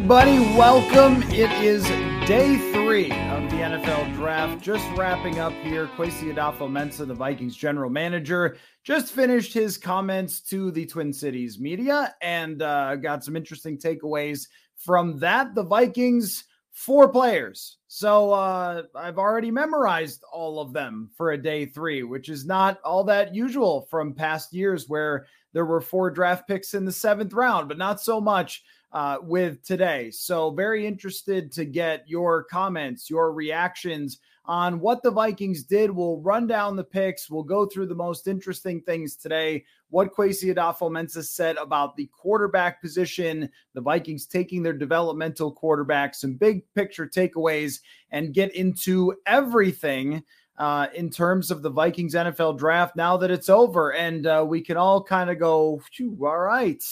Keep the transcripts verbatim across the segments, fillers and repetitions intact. Everybody, welcome. It is day three of the N F L draft. Just wrapping up here, Kwesi Adofo-Mensah, the Vikings general manager, just finished his comments to the Twin Cities media and uh, got some interesting takeaways from that. The Vikings, four players. So uh, I've already memorized all of them for a day three, which is not all that usual from past years where there were four draft picks in the seventh round, but not so much Uh, with today. So very interested to get your comments, your reactions on what the Vikings did. We'll run down the picks. We'll go through the most interesting things today. What Kwesi Adofo-Mensah said about the quarterback position, the Vikings taking their developmental quarterback, some big picture takeaways, and get into everything uh, in terms of the Vikings N F L draft now that it's over. And uh, we can all kind of go, all right,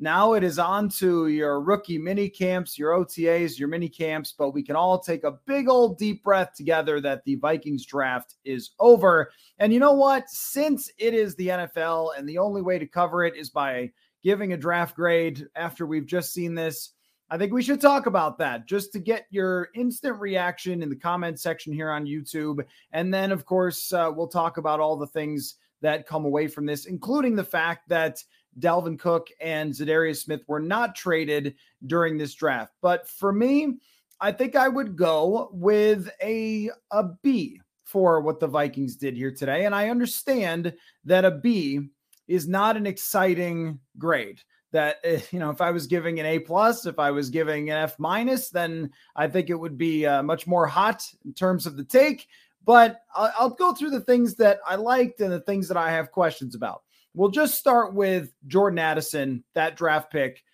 now it is on to your rookie mini camps, your O T As, your mini camps, but we can all take a big old deep breath together that the Vikings draft is over. And you know what? Since it is the N F L and the only way to cover it is by giving a draft grade after we've just seen this, I think we should talk about that just to get your instant reaction in the comment section here on YouTube. And then, of course, uh, we'll talk about all the things that come away from this, including the fact that Dalvin Cook and Za'Darius Smith were not traded during this draft. But for me, I think I would go with a, a B for what the Vikings did here today. And I understand that a B is not an exciting grade. That, you know, if I was giving an A plus, if I was giving an F minus, then I think it would be uh, much more hot in terms of the take. But I'll, I'll go through the things that I liked and the things that I have questions about. We'll just start with Jordan Addison, that draft pick.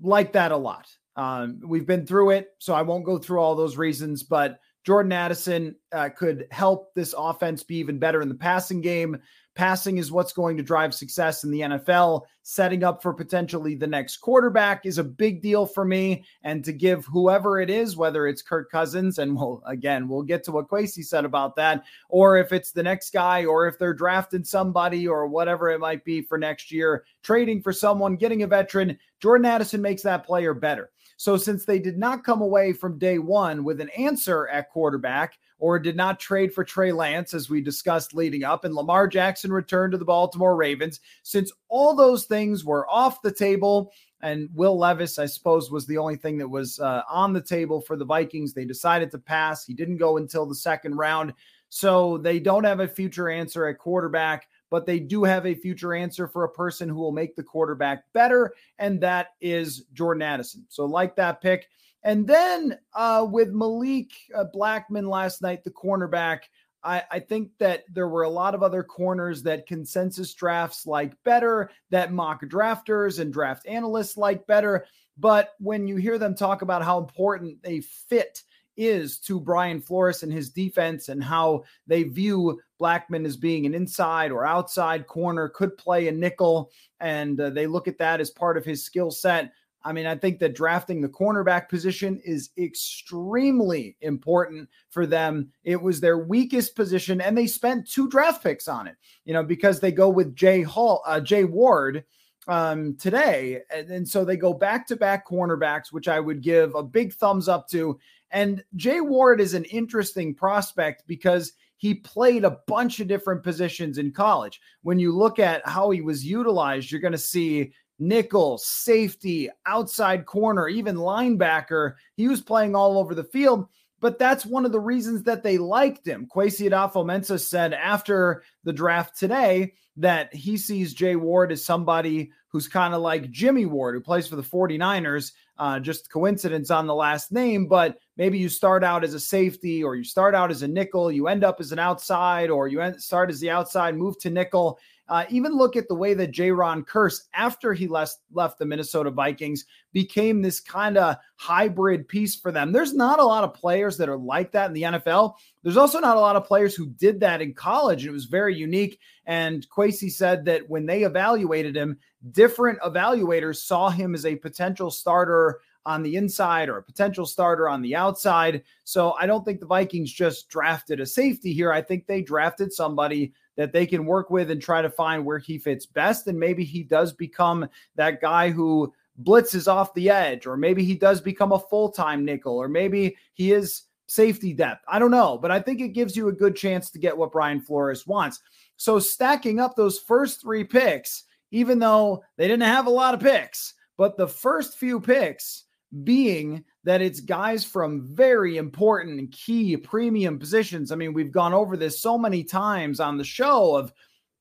Like that a lot. Um, we've been through it, so I won't go through all those reasons, but Jordan Addison uh, could help this offense be even better in the passing game. Passing is what's going to drive success in the N F L. Setting up for potentially the next quarterback is a big deal for me. And to give whoever it is, whether it's Kirk Cousins, and we'll, again, we'll get to what Kwesi said about that, or if it's the next guy, or if they're drafting somebody or whatever it might be for next year, trading for someone, getting a veteran, Jordan Addison makes that player better. So since they did not come away from day one with an answer at quarterback or did not trade for Trey Lance, as we discussed leading up, and Lamar Jackson returned to the Baltimore Ravens, since all those things were off the table, and Will Levis, I suppose, was the only thing that was uh, on the table for the Vikings, they decided to pass. He didn't go until the second round. So they don't have a future answer at quarterback, but they do have a future answer for a person who will make the quarterback better, and that is Jordan Addison. So like that pick. And then uh, with Malik uh, Blackman last night, the cornerback, I, I think that there were a lot of other corners that consensus drafts like better, that mock drafters and draft analysts like better. But when you hear them talk about how important they fit is to Brian Flores and his defense and how they view Blackman as being an inside or outside corner, could play a nickel, and uh, they look at that as part of his skill set. I mean, I think that drafting the cornerback position is extremely important for them. It was their weakest position, and they spent two draft picks on it, you know, because they go with Jay Hall, uh, Jay Ward, Um, today. And, and so they go back-to-back cornerbacks, which I would give a big thumbs up to. And Jay Ward is an interesting prospect because he played a bunch of different positions in college. When you look at how he was utilized, you're going to see nickel, safety, outside corner, even linebacker. He was playing all over the field, but that's one of the reasons that they liked him. Kwesi Adofo-Mensah said after the draft today that he sees Jay Ward as somebody who's kind of like Jimmy Ward, who plays for the 49ers, uh, just coincidence on the last name, but maybe you start out as a safety or you start out as a nickel, you end up as an outside, or you end, start as the outside, move to nickel. Uh, even look at the way that Jaren Kearse, after he left, left the Minnesota Vikings, became this kind of hybrid piece for them. There's not a lot of players that are like that in the N F L. There's also not a lot of players who did that in college. It was very unique. And Kwesi said that when they evaluated him, different evaluators saw him as a potential starter on the inside or a potential starter on the outside. So I don't think the Vikings just drafted a safety here. I think they drafted somebody that they can work with and try to find where he fits best. And maybe he does become that guy who blitzes off the edge, or maybe he does become a full-time nickel, or maybe he is safety depth. I don't know, but I think it gives you a good chance to get what Brian Flores wants. So stacking up those first three picks, even though they didn't have a lot of picks, but the first few picks being that it's guys from very important and key premium positions. I mean, we've gone over this so many times on the show of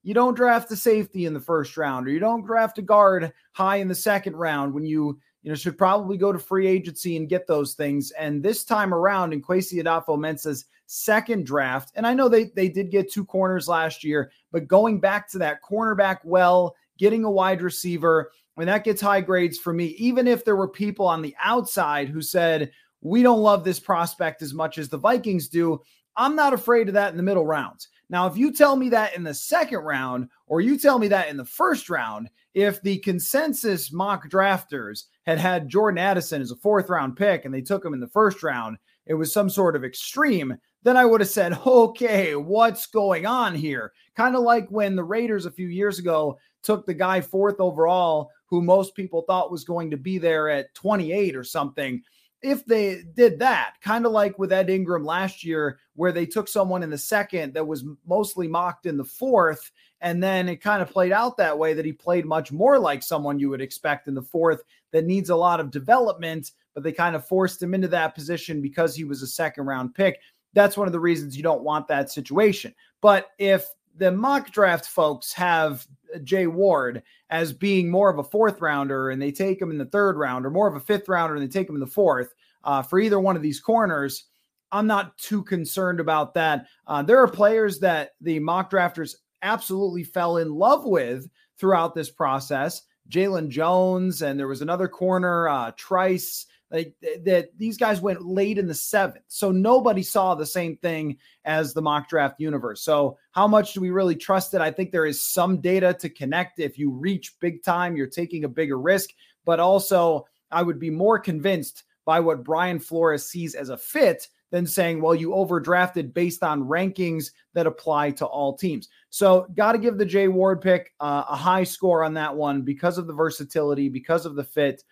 you don't draft a safety in the first round, or you don't draft a guard high in the second round when you, you know, should probably go to free agency and get those things. And this time around in Kwesi Adofo-Mensah's second draft, and I know they, they did get two corners last year, but going back to that cornerback well, getting a wide receiver, when that gets high grades for me, even if there were people on the outside who said, we don't love this prospect as much as the Vikings do, I'm not afraid of that in the middle rounds. Now, if you tell me that in the second round, or you tell me that in the first round, if the consensus mock drafters had had Jordan Addison as a fourth round pick and they took him in the first round, it was some sort of extreme, then I would have said, okay, what's going on here? Kind of like when the Raiders a few years ago took the guy fourth overall who most people thought was going to be there at twenty-eight or something. If they did that, kind of like with Ed Ingram last year, where they took someone in the second that was mostly mocked in the fourth, and then it kind of played out that way, that he played much more like someone you would expect in the fourth that needs a lot of development, but they kind of forced him into that position because he was a second round pick. That's one of the reasons you don't want that situation. But if the mock draft folks have Jay Ward as being more of a fourth rounder and they take him in the third round, or more of a fifth rounder and they take him in the fourth, uh, for either one of these corners, I'm not too concerned about that. Uh, there are players that the mock drafters absolutely fell in love with throughout this process. Jalen Jones, and there was another corner, uh, Trice, like that. These guys went late in the seventh. So nobody saw the same thing as the mock draft universe. So how much do we really trust it? I think there is some data to connect. If you reach big time, you're taking a bigger risk, but also I would be more convinced by what Brian Flores sees as a fit than saying, well, you overdrafted based on rankings that apply to all teams. So got to give the Jay Ward pick uh, a high score on that one because of the versatility, because of the fit.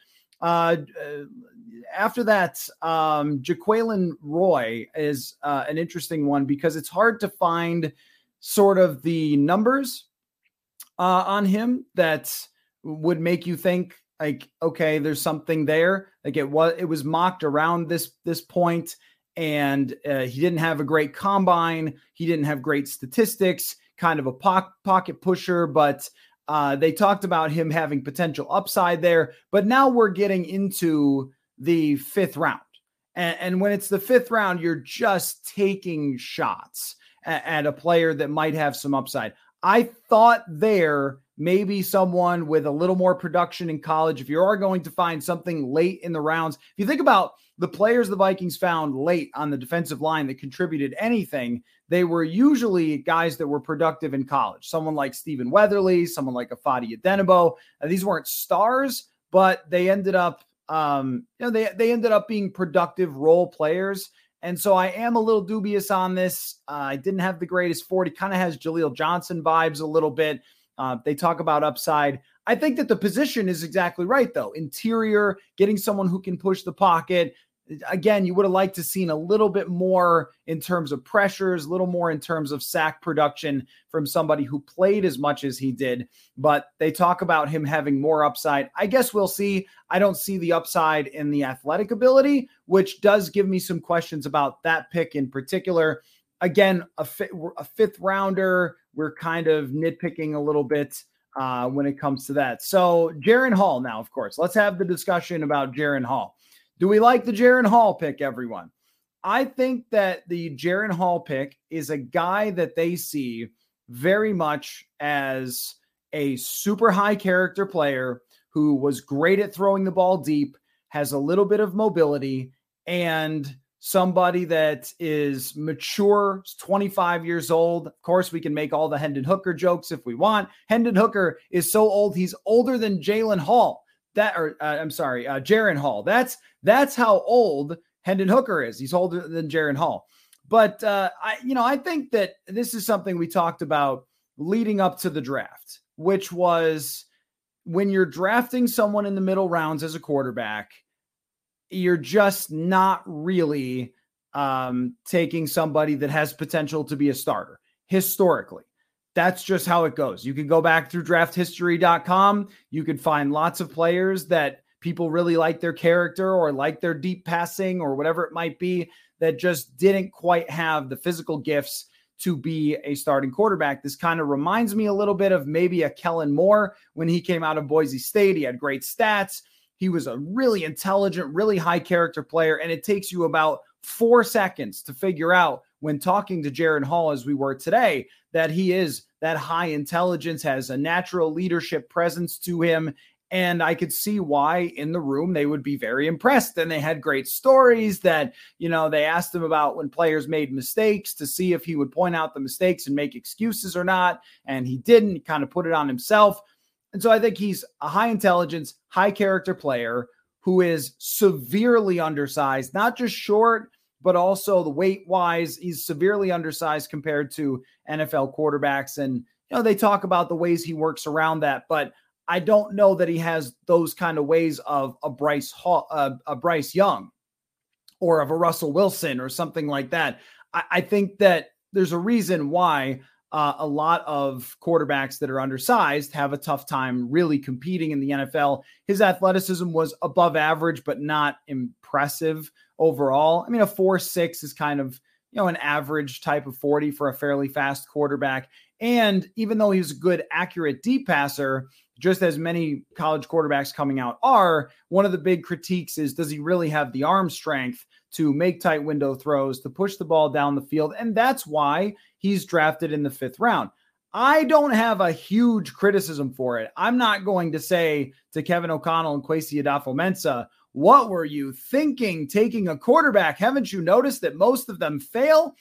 Uh, after that, um, Jaquelin Roy is uh, an interesting one because it's hard to find sort of the numbers uh, on him that would make you think like, okay, there's something there. Like it was, it was mocked around this, this point, and uh, he didn't have a great combine. He didn't have great statistics, kind of a po- pocket pusher, but Uh, they talked about him having potential upside there, but now we're getting into the fifth round. And, and when it's the fifth round, you're just taking shots at, at a player that might have some upside. I thought there maybe someone with a little more production in college, if you are going to find something late in the rounds, if you think about the players the Vikings found late on the defensive line that contributed anything, they were usually guys that were productive in college. Someone like Steven Weatherly, someone like Afadi Adenabo. Now, these weren't stars, but they ended up, um, you know, they, they ended up being productive role players. And so I am a little dubious on this. Uh, I didn't have the greatest forty. Kind of has Jaleel Johnson vibes a little bit. Uh, they talk about upside. I think that the position is exactly right, though. Interior, getting someone who can push the pocket, again, you would have liked to seen a little bit more in terms of pressures, a little more in terms of sack production from somebody who played as much as he did. But they talk about him having more upside. I guess we'll see. I don't see the upside in the athletic ability, which does give me some questions about that pick in particular. Again, a, fi- a fifth rounder, we're kind of nitpicking a little bit uh, when it comes to that. So Jaren Hall now, of course, let's have the discussion about Jaren Hall. Do we like the Jaren Hall pick, everyone? I think that the Jaren Hall pick is a guy that they see very much as a super high character player who was great at throwing the ball deep, has a little bit of mobility, and somebody that is mature, twenty-five years old. Of course, we can make all the Hendon Hooker jokes if we want. Hendon Hooker is so old, he's older than Jalen Hall. That or uh, I'm sorry, uh, Jaren Hall. That's that's how old Hendon Hooker is. He's older than Jaren Hall. But uh, I, you know, I think that this is something we talked about leading up to the draft, which was when you're drafting someone in the middle rounds as a quarterback, you're just not really um, taking somebody that has potential to be a starter historically. That's just how it goes. You can go back through draft history dot com. You can find lots of players that people really like their character or like their deep passing or whatever it might be that just didn't quite have the physical gifts to be a starting quarterback. This kind of reminds me a little bit of maybe a Kellen Moore when he came out of Boise State. He had great stats. He was a really intelligent, really high character player. And it takes you about four seconds to figure out when talking to Jaren Hall, as we were today, that he is that high intelligence, has a natural leadership presence to him. And I could see why in the room they would be very impressed. And they had great stories that, you know, they asked him about when players made mistakes to see if he would point out the mistakes and make excuses or not. And he didn't. He kind of put it on himself. And so I think he's a high intelligence, high character player who is severely undersized, not just short, but also the weight-wise, he's severely undersized compared to N F L quarterbacks. And, you know, they talk about the ways he works around that, but I don't know that he has those kind of ways of a Bryce Hall, uh, a Bryce Young or of a Russell Wilson or something like that. I, I think that there's a reason why uh, a lot of quarterbacks that are undersized have a tough time really competing in the N F L. His athleticism was above average, but not impressive overall. I mean, a four six is kind of, you know, an average type of forty for a fairly fast quarterback. And even though he was a good, accurate deep passer, just as many college quarterbacks coming out are, one of the big critiques is, does he really have the arm strength to make tight window throws, to push the ball down the field? And that's why he's drafted in the fifth round. I don't have a huge criticism for it. I'm not going to say to Kevin O'Connell and Kwesi Adofo-Mensah, what were you thinking taking a quarterback? Haven't you noticed that most of them fail?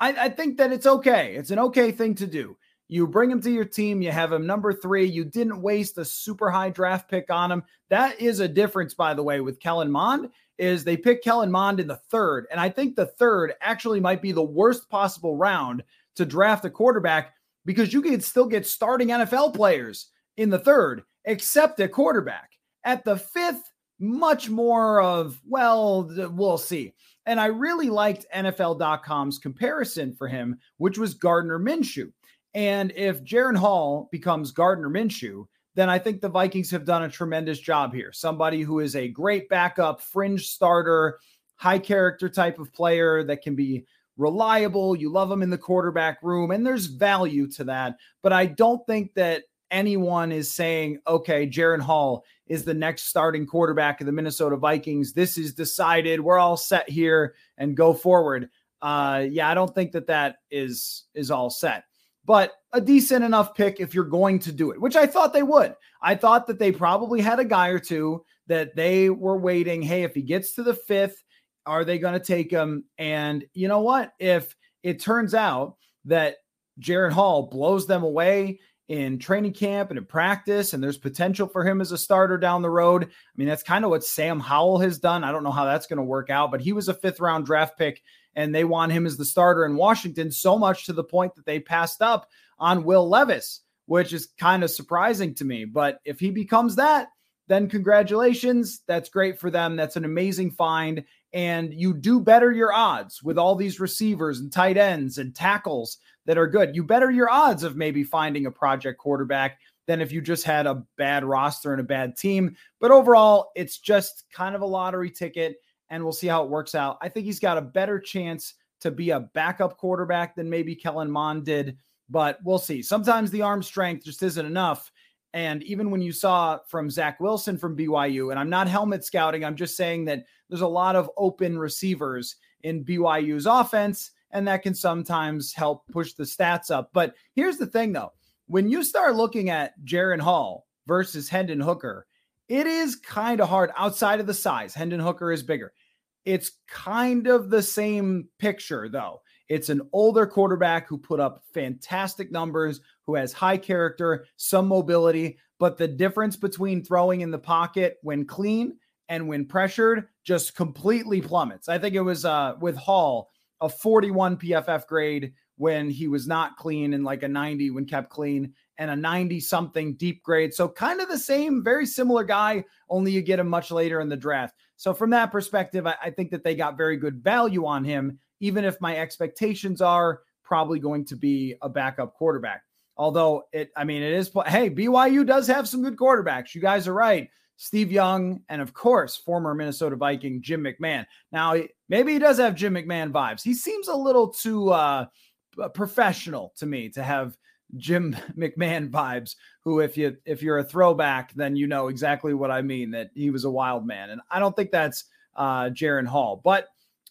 I, I think that it's okay. It's an okay thing to do. You bring him to your team. You have him number three. You didn't waste a super high draft pick on him. That is a difference, by the way, with Kellen Mond is they picked Kellen Mond in the third. And I think the third actually might be the worst possible round to draft a quarterback because you could still get starting N F L players in the third, except at quarterback. At the fifth, much more of, well, we'll see. And I really liked N F L dot com's comparison for him, which was Gardner Minshew. And if Jaren Hall becomes Gardner Minshew, then I think the Vikings have done a tremendous job here. Somebody who is a great backup, fringe starter, high character type of player that can be reliable. You love him in the quarterback room, and there's value to that. But I don't think that anyone is saying, okay, Jaren Hall is the next starting quarterback of the Minnesota Vikings. This is decided. We're all set here and go forward. Uh, yeah, I don't think that that is, is all set, but a decent enough pick if you're going to do it, which I thought they would. I thought that they probably had a guy or two that they were waiting. Hey, if he gets to the fifth, are they going to take him? And you know what? If it turns out that Jaren Hall blows them away in training camp and in practice, and there's potential for him as a starter down the road. I mean, that's kind of what Sam Howell has done. I don't know how that's going to work out, but he was a fifth round draft pick and they want him as the starter in Washington, so much to the point that they passed up on Will Levis, which is kind of surprising to me. But if he becomes that, then congratulations. That's great for them. That's an amazing find. and you do better your odds with all these receivers and tight ends and tackles that are good. You better your odds of maybe finding a project quarterback than if you just had a bad roster and a bad team. But overall, it's just kind of a lottery ticket, and we'll see how it works out. I think he's got a better chance to be a backup quarterback than maybe Kellen Mond did, but we'll see. Sometimes the arm strength just isn't enough. And even when you saw from Zach Wilson from B Y U, and I'm not helmet scouting, I'm just saying that there's a lot of open receivers in B Y U's offense, and that can sometimes help push the stats up. But here's the thing, though. When you start looking at Jaren Hall versus Hendon Hooker, it is kind of hard outside of the size. Hendon Hooker is bigger. It's kind of the same picture, though. It's an older quarterback who put up fantastic numbers, who has high character, some mobility, but the difference between throwing in the pocket when clean and when pressured just completely plummets. I think it was uh, with Hall, a forty-one P F F grade when he was not clean and like a ninety when kept clean and a ninety-something deep grade. So kind of the same, very similar guy, only you get him much later in the draft. So from that perspective, I, I think that they got very good value on him, even if my expectations are probably going to be a backup quarterback. Although, it, I mean, it is, hey, B Y U does have some good quarterbacks. You guys are right. Steve Young and, of course, former Minnesota Viking Jim McMahon. Now, maybe he does have Jim McMahon vibes. He seems a little too uh, professional to me to have Jim McMahon vibes, who, if, you, if you're a throwback, then you know exactly what I mean, that he was a wild man. And I don't think that's uh, Jaren Hall. But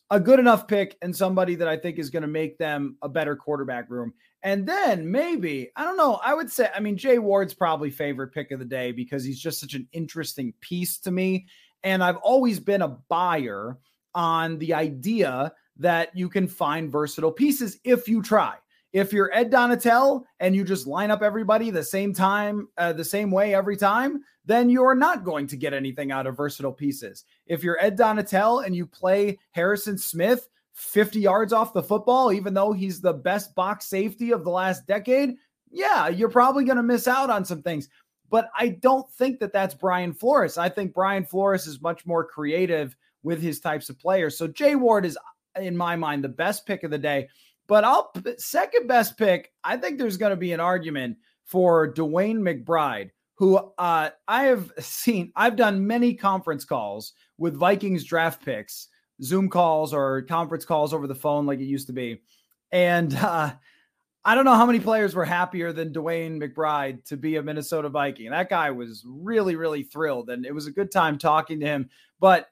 a good enough pick and somebody that I think is going to make them a better quarterback room. And then maybe, I don't know, I would say, I mean, Jay Ward's probably favorite pick of the day because he's just such an interesting piece to me. And I've always been a buyer on the idea that you can find versatile pieces if you try. If you're Ed Donatell and you just line up everybody the same time, uh, the same way every time, then you're not going to get anything out of versatile pieces. If you're Ed Donatell and you play Harrison Smith fifty yards off the football, even though he's the best box safety of the last decade, yeah, you're probably going to miss out on some things. But I don't think that that's Brian Flores. I think Brian Flores is much more creative with his types of players. So Jay Ward is, in my mind, the best pick of the day. But I'll second best pick, I think there's going to be an argument for Dwayne McBride, who uh, I have seen. I've done many conference calls with Vikings draft picks, Zoom calls or conference calls over the phone like it used to be. And uh, I don't know how many players were happier than Dwayne McBride to be a Minnesota Viking. That guy was really, really thrilled. And it was a good time talking to him. But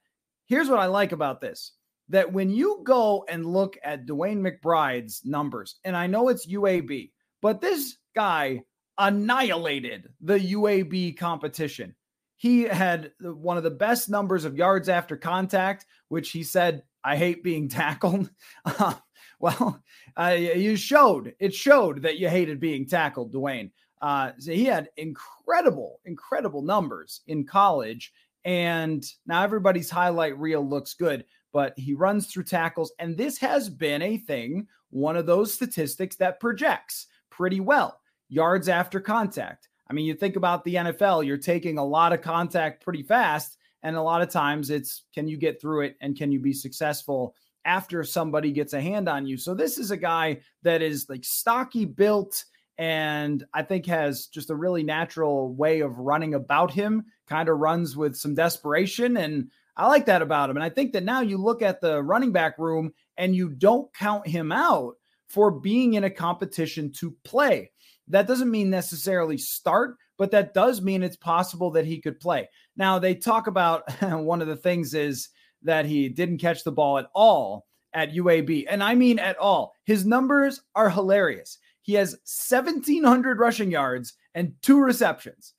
here's what I like about this. That when you go and look at Dwayne McBride's numbers, and I know it's U A B, but this guy annihilated the U A B competition. He had one of the best numbers of yards after contact, which he said, I hate being tackled. Uh, well, uh, you showed, it showed that you hated being tackled, Dwayne. Uh, so he had incredible, incredible numbers in college. And now everybody's highlight reel looks good, but he runs through tackles. And this has been a thing, one of those statistics that projects pretty well. Yards after contact. I mean, you think about the N F L, you're taking a lot of contact pretty fast. And a lot of times it's, can you get through it? And can you be successful after somebody gets a hand on you? So this is a guy that is like stocky built and I think has just a really natural way of running about him, kind of runs with some desperation. And I like that about him. And I think that now you look at the running back room and you don't count him out for being in a competition to play. That doesn't mean necessarily start, but that does mean it's possible that he could play. Now, they talk about one of the things is that he didn't catch the ball at all at U A B. And I mean at all. His numbers are hilarious. He has seventeen hundred rushing yards and two receptions.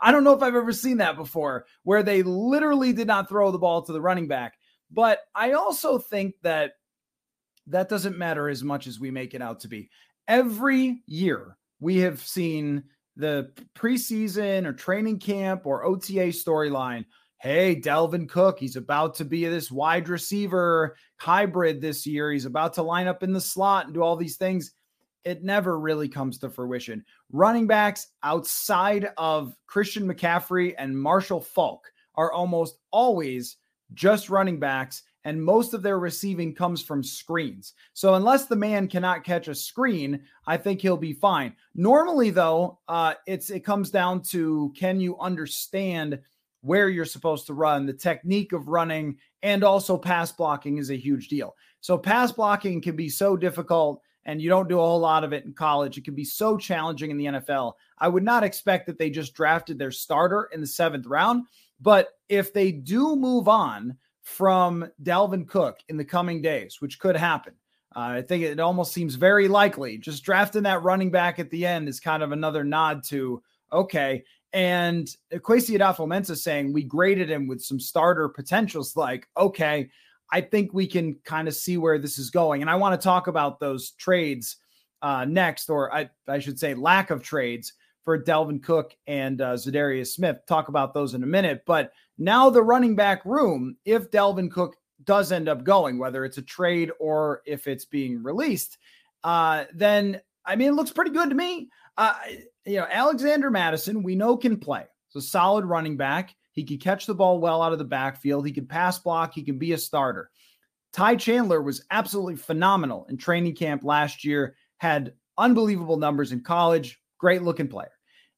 I don't know if I've ever seen that before, where they literally did not throw the ball to the running back. But I also think that that doesn't matter as much as we make it out to be. Every year we have seen the preseason or training camp or O T A storyline. Hey, Dalvin Cook, he's about to be this wide receiver hybrid this year. He's about to line up in the slot and do all these things. It never really comes to fruition. Running backs outside of Christian McCaffrey and Marshall Faulk are almost always just running backs, and most of their receiving comes from screens. So unless the man cannot catch a screen, I think he'll be fine. Normally, though, uh, it's it comes down to, can you understand where you're supposed to run? The technique of running and also pass blocking is a huge deal. So pass blocking can be so difficult, and you don't do a whole lot of it in college. It can be so challenging in the N F L. I would not expect that they just drafted their starter in the seventh round, but if they do move on from Dalvin Cook in the coming days, which could happen, uh, I think it almost seems very likely. Just drafting that running back at the end is kind of another nod to, okay. And Kwesi Adofo-Mensah saying we graded him with some starter potentials, like, okay, I think we can kind of see where this is going. And I want to talk about those trades uh, next, or I, I should say lack of trades for Dalvin Cook and uh, Za'Darius Smith. Talk about those in a minute. But now the running back room, if Dalvin Cook does end up going, whether it's a trade or if it's being released, uh, then, I mean, it looks pretty good to me. Uh, you know, Alexander Madison, we know, can play. He's a solid running back. He could catch the ball well out of the backfield. He could pass block. He can be a starter. Ty Chandler was absolutely phenomenal in training camp last year, had unbelievable numbers in college, great looking player.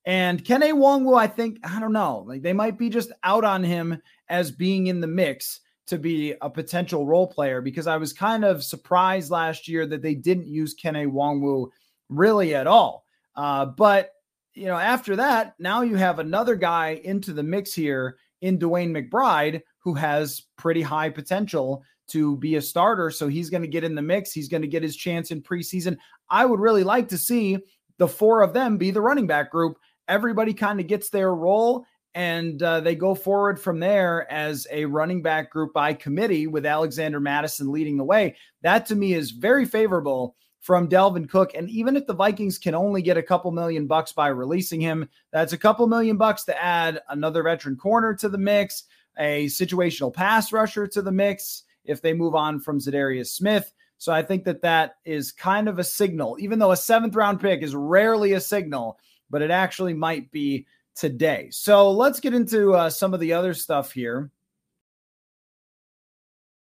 And Kene Nwangwu, I think, I don't know, like they might be just out on him as being in the mix to be a potential role player, because I was kind of surprised last year that they didn't use Kene Nwangwu really at all. Uh, but you know, after that, now you have another guy into the mix here in Dwayne McBride, who has pretty high potential to be a starter. So he's going to get in the mix. He's going to get his chance in preseason. I would really like to see the four of them be the running back group. Everybody kind of gets their role, and uh, they go forward from there as a running back group by committee, with Alexander Madison leading the way. That to me is very favorable from Dalvin Cook. And even if the Vikings can only get a couple million bucks by releasing him, that's a couple million bucks to add another veteran corner to the mix, a situational pass rusher to the mix, if they move on from Za'Darius Smith. So I think that that is kind of a signal, even though a seventh round pick is rarely a signal, but it actually might be today. So let's get into uh, some of the other stuff here.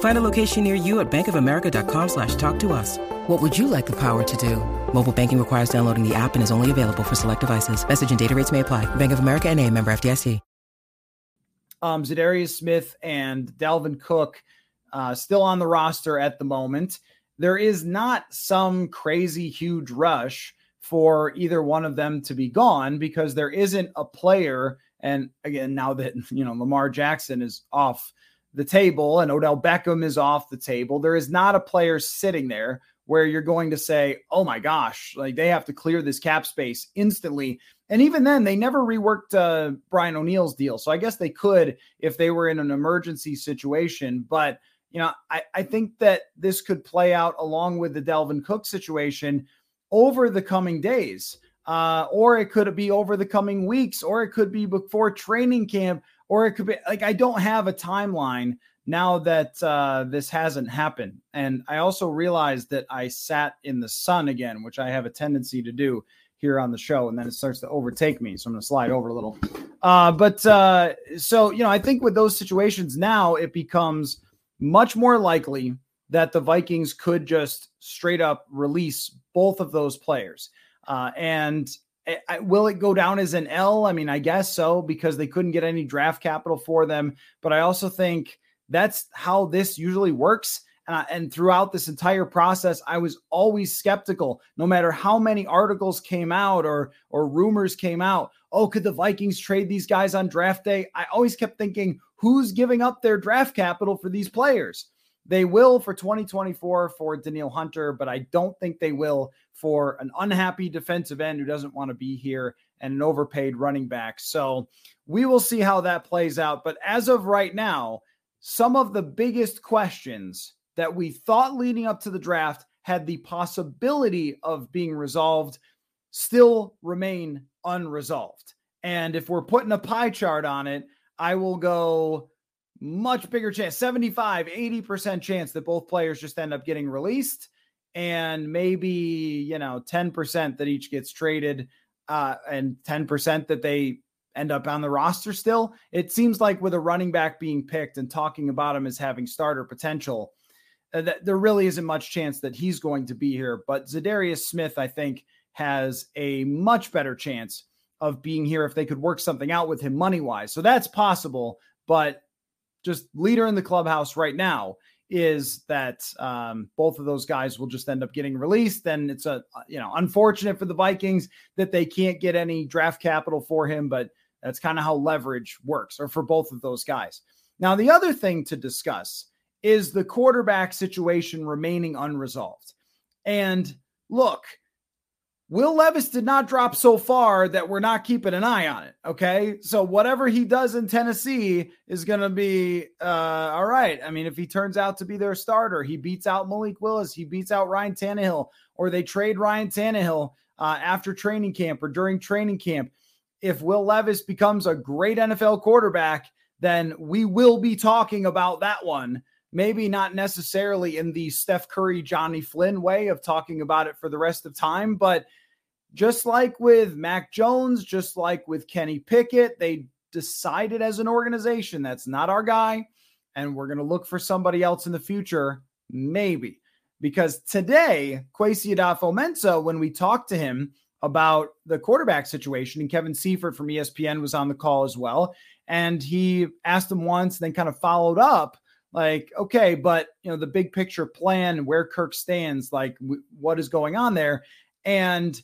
Find a location near you at bankofamerica.com slash talk to us. What would you like the power to do? Mobile banking requires downloading the app and is only available for select devices. Message and data rates may apply. Bank of America N A, member F D I C. Um, Za'Darius Smith and Dalvin Cook uh, still on the roster at the moment. There is not some crazy huge rush for either one of them to be gone, because there isn't a player. And again, now that, you know, Lamar Jackson is off the table and Odell Beckham is off the table, there is not a player sitting there where you're going to say, oh my gosh, like they have to clear this cap space instantly. And even then, they never reworked uh, Brian O'Neill's deal. So I guess they could if they were in an emergency situation. But, you know, I, I think that this could play out along with the Dalvin Cook situation over the coming days, uh, or it could be over the coming weeks, or it could be before training camp, or it could be like, I don't have a timeline now that uh, this hasn't happened. And I also realized that I sat in the sun again, which I have a tendency to do here on the show. And then it starts to overtake me. So I'm going to slide over a little. Uh, but uh, so, you know, I think with those situations now, it becomes much more likely that the Vikings could just straight up release both of those players. Uh, and I, will it go down as an L? I mean, I guess so, because they couldn't get any draft capital for them. But I also think that's how this usually works. Uh, and throughout this entire process, I was always skeptical, no matter how many articles came out or or rumors came out. Oh, could the Vikings trade these guys on draft day? I always kept thinking, who's giving up their draft capital for these players? They will for twenty twenty-four for Daniil Hunter, but I don't think they will for an unhappy defensive end who doesn't want to be here and an overpaid running back. So we will see how that plays out. But as of right now, some of the biggest questions that we thought leading up to the draft had the possibility of being resolved still remain unresolved. And if we're putting a pie chart on it, I will go much bigger chance, seventy-five, eighty percent chance that both players just end up getting released, and maybe, you know, ten percent that each gets traded uh, and ten percent that they end up on the roster still. It seems like with a running back being picked and talking about him as having starter potential, uh, that there really isn't much chance that he's going to be here. But Zadarius Smith, I think, has a much better chance of being here if they could work something out with him money-wise. So that's possible, but just leader in the clubhouse right now is that um, both of those guys will just end up getting released. And it's a, you know, unfortunate for the Vikings that they can't get any draft capital for him, but that's kind of how leverage works, or for both of those guys. Now, the other thing to discuss is the quarterback situation remaining unresolved. And look, Will Levis did not drop so far that we're not keeping an eye on it, okay? So whatever he does in Tennessee is going to be uh, all right. I mean, if he turns out to be their starter, he beats out Malik Willis, he beats out Ryan Tannehill, or they trade Ryan Tannehill uh, after training camp or during training camp. If Will Levis becomes a great N F L quarterback, then we will be talking about that one. Maybe not necessarily in the Steph Curry, Johnny Flynn way of talking about it for the rest of time, but just like with Mac Jones, just like with Kenny Pickett, they decided as an organization, that's not our guy, and we're going to look for somebody else in the future, maybe. Because today, Kwesi Adofo-Mensah, when we talked to him about the quarterback situation, and Kevin Seifert from E S P N was on the call as well, and he asked him once, then kind of followed up, like, okay, but, you know, the big picture plan, where Kirk stands, like, w- what is going on there? And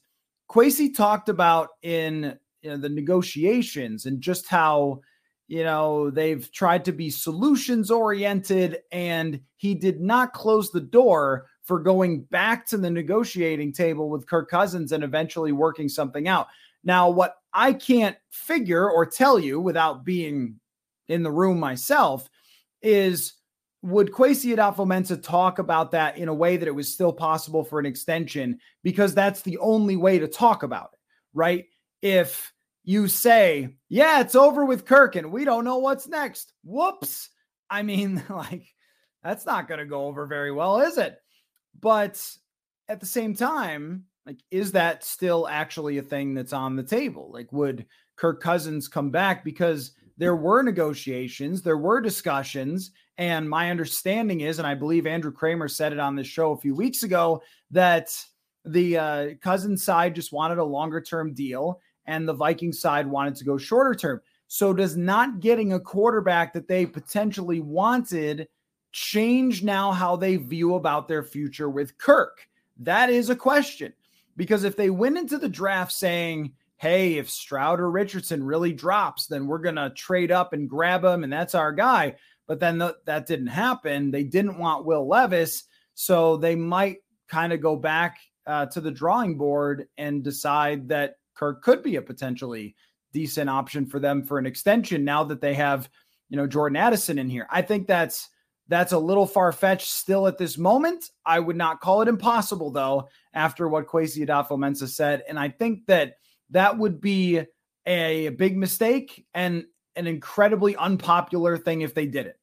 Kwesi talked about in you know, the negotiations and just how, you know, they've tried to be solutions oriented, and he did not close the door for going back to the negotiating table with Kirk Cousins and eventually working something out. Now, what I can't figure or tell you without being in the room myself is, would Kwesi Adofo-Mensah talk about that in a way that it was still possible for an extension? Because that's the only way to talk about it, right? If you say, yeah, it's over with Kirk and we don't know what's next. Whoops. I mean, like, that's not going to go over very well, is it? But at the same time, like, is that still actually a thing that's on the table? Like, would Kirk Cousins come back? Because there were negotiations, there were discussions, and my understanding is, and I believe Andrew Kramer said it on this show a few weeks ago, that the uh, Cousins side just wanted a longer-term deal, and the Vikings side wanted to go shorter-term. So does not getting a quarterback that they potentially wanted change now how they view about their future with Kirk? That is a question, because if they went into the draft saying, hey, if Stroud or Richardson really drops, then we're going to trade up and grab him, and that's our guy. But then th- that didn't happen. They didn't want Will Levis, so they might kind of go back uh, to the drawing board and decide that Kirk could be a potentially decent option for them for an extension now that they have, you know, Jordan Addison in here. I think that's that's a little far-fetched still at this moment. I would not call it impossible, though, after what Kwesi Adofo-Mensah said, and I think that that would be a big mistake and an incredibly unpopular thing if they did it.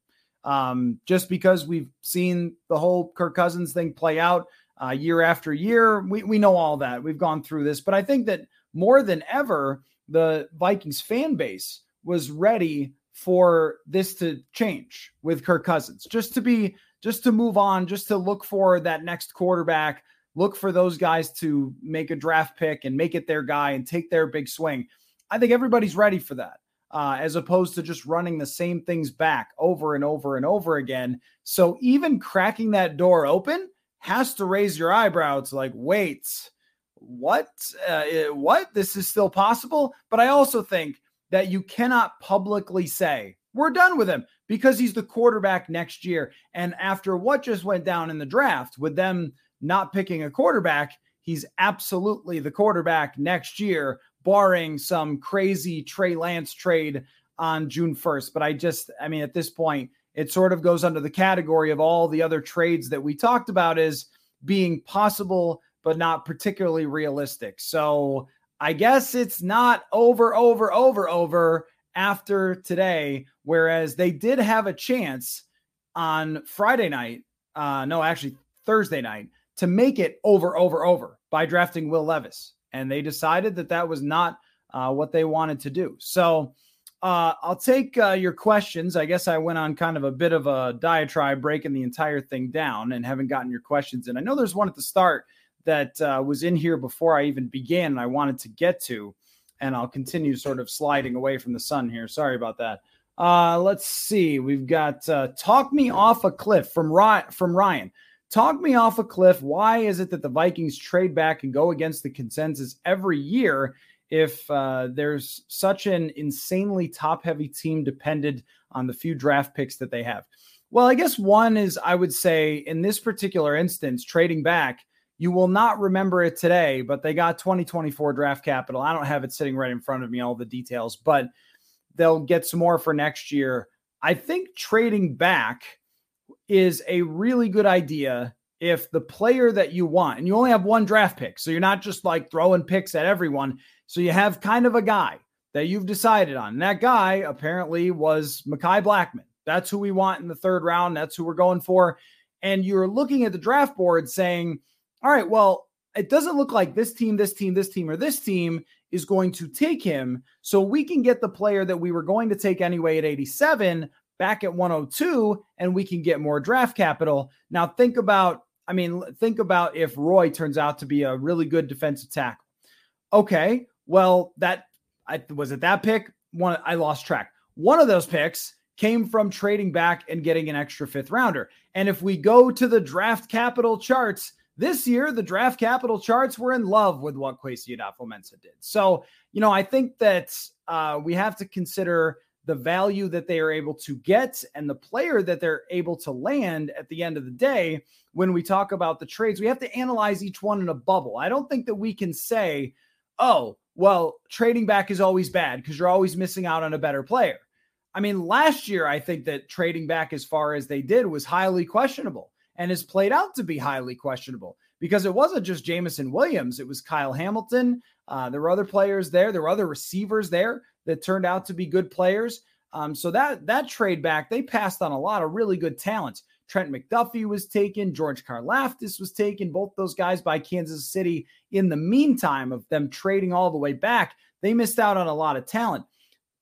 Um, just because we've seen the whole Kirk Cousins thing play out uh, year after year. We we know all that. We've gone through this. But I think that more than ever, the Vikings fan base was ready for this to change with Kirk Cousins. Just to be, just to move on, just to look for that next quarterback, look for those guys to make a draft pick and make it their guy and take their big swing. I think everybody's ready for that, uh, as opposed to just running the same things back over and over and over again. So even cracking that door open has to raise your eyebrow. It's like, wait, what? Uh, it, what? This is still possible? But I also think that you cannot publicly say, we're done with him, because he's the quarterback next year. And after what just went down in the draft with them not picking a quarterback, he's absolutely the quarterback next year, barring some crazy Trey Lance trade on June first. But I just, I mean, at this point, it sort of goes under the category of all the other trades that we talked about as being possible, but not particularly realistic. So I guess it's not over, over, over, over after today, whereas they did have a chance on Friday night, uh, no, actually Thursday night, to make it over, over, over by drafting Will Levis. And they decided that that was not uh, what they wanted to do. So uh, I'll take uh, your questions. I guess I went on kind of a bit of a diatribe, breaking the entire thing down and haven't gotten your questions. And I know there's one at the start that uh, was in here before I even began and I wanted to get to, and I'll continue sort of sliding away from the sun here. Sorry about that. Uh, let's see. We've got uh, Talk Me Off a Cliff from Ryan, from Ryan. Talk me off a cliff. Why is it that the Vikings trade back and go against the consensus every year if uh, there's such an insanely top-heavy team dependent on the few draft picks that they have? Well, I guess one is, I would say, in this particular instance, trading back, you will not remember it today, but they got twenty twenty-four draft capital. I don't have it sitting right in front of me, all the details, but they'll get some more for next year. I think trading back is a really good idea if the player that you want, and you only have one draft pick, so you're not just like throwing picks at everyone. So you have kind of a guy that you've decided on. And that guy apparently was Mekhi Blackman. That's who we want in the third round. That's who we're going for. And you're looking at the draft board saying, all right, well, it doesn't look like this team, this team, this team, or this team is going to take him. So we can get the player that we were going to take anyway at eighty-seven back at one oh two, and we can get more draft capital. Now think about, I mean, think about if Roy turns out to be a really good defensive tackle. Okay, well, that I, was it that pick? One, I lost track. One of those picks came from trading back and getting an extra fifth rounder. And if we go to the draft capital charts, this year, the draft capital charts were in love with what Kwesi Adofo-Mensah did. So, you know, I think that uh, we have to consider the value that they are able to get and the player that they're able to land at the end of the day. When we talk about the trades, we have to analyze each one in a bubble. I don't think that we can say, oh, well, trading back is always bad because you're always missing out on a better player. I mean, last year, I think that trading back as far as they did was highly questionable, and has played out to be highly questionable because it wasn't just Jameson Williams. It was Kyle Hamilton. Uh, there were other players there. There were other receivers there that turned out to be good players. Um, so that, that trade back, they passed on a lot of really good talent. Trent McDuffie was taken. George Karlaftis was taken. Both those guys by Kansas City. In the meantime of them trading all the way back, they missed out on a lot of talent.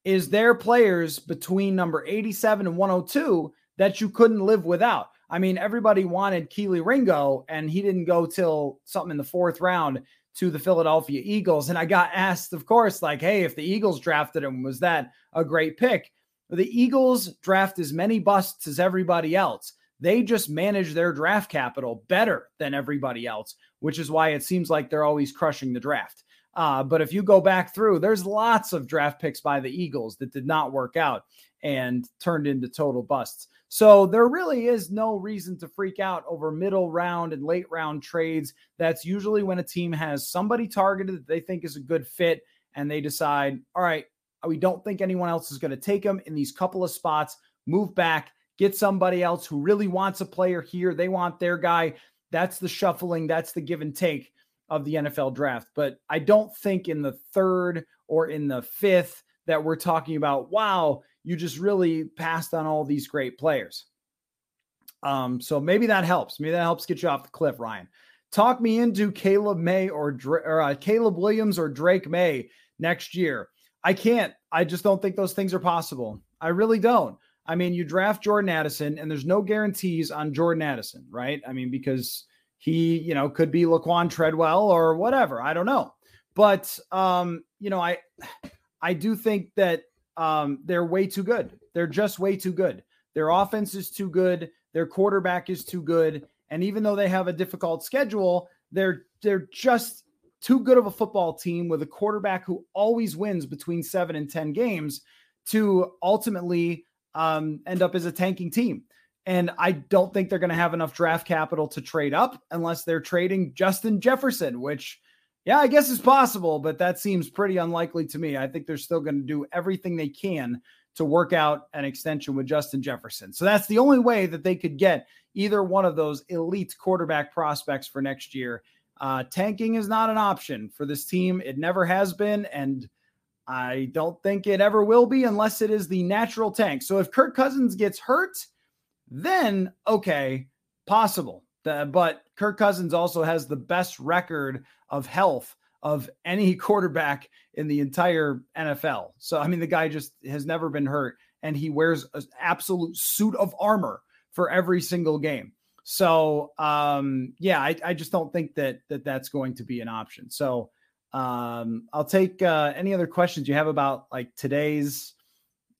Is there players between number eighty-seven and one oh two that you couldn't live without? I mean, everybody wanted Kelee Ringo, and he didn't go till something in the fourth round to the Philadelphia Eagles. And I got asked, of course, like, hey, if the Eagles drafted him, was that a great pick? The Eagles draft as many busts as everybody else. They just manage their draft capital better than everybody else, which is why it seems like they're always crushing the draft. Uh, but if you go back through, there's lots of draft picks by the Eagles that did not work out and turned into total busts. So there really is no reason to freak out over middle round and late round trades. That's usually when a team has somebody targeted that they think is a good fit, and they decide, all right, we don't think anyone else is going to take them in these couple of spots, move back, get somebody else who really wants a player here. They want their guy. That's the shuffling. That's the give and take of the N F L draft. But I don't think in the third or in the fifth that we're talking about, wow, you just really passed on all these great players. Um, so maybe that helps. Maybe that helps get you off the cliff, Ryan. Talk me into Caleb May or, Dra- or uh, Caleb Williams or Drake May next year. I can't. I just don't think those things are possible. I really don't. I mean, you draft Jordan Addison, and there's no guarantees on Jordan Addison, right? I mean, because he, you know, could be Laquan Treadwell or whatever. I don't know. But, um, you know, I, I do think that Um, they're way too good. They're just way too good. Their offense is too good. Their quarterback is too good. And even though they have a difficult schedule, they're, they're just too good of a football team with a quarterback who always wins between seven and ten games to ultimately um, end up as a tanking team. And I don't think they're going to have enough draft capital to trade up unless they're trading Justin Jefferson, which, yeah, I guess it's possible, but that seems pretty unlikely to me. I think they're still going to do everything they can to work out an extension with Justin Jefferson. So that's the only way that they could get either one of those elite quarterback prospects for next year. Uh, tanking is not an option for this team. It never has been, and I don't think it ever will be unless it is the natural tank. So if Kirk Cousins gets hurt, then okay, possible. The, but Kirk Cousins also has the best record of health of any quarterback in the entire N F L. So, I mean, the guy just has never been hurt, and he wears an absolute suit of armor for every single game. So, um, yeah, I, I just don't think that, that that's going to be an option. So um, I'll take uh, any other questions you have about like today's,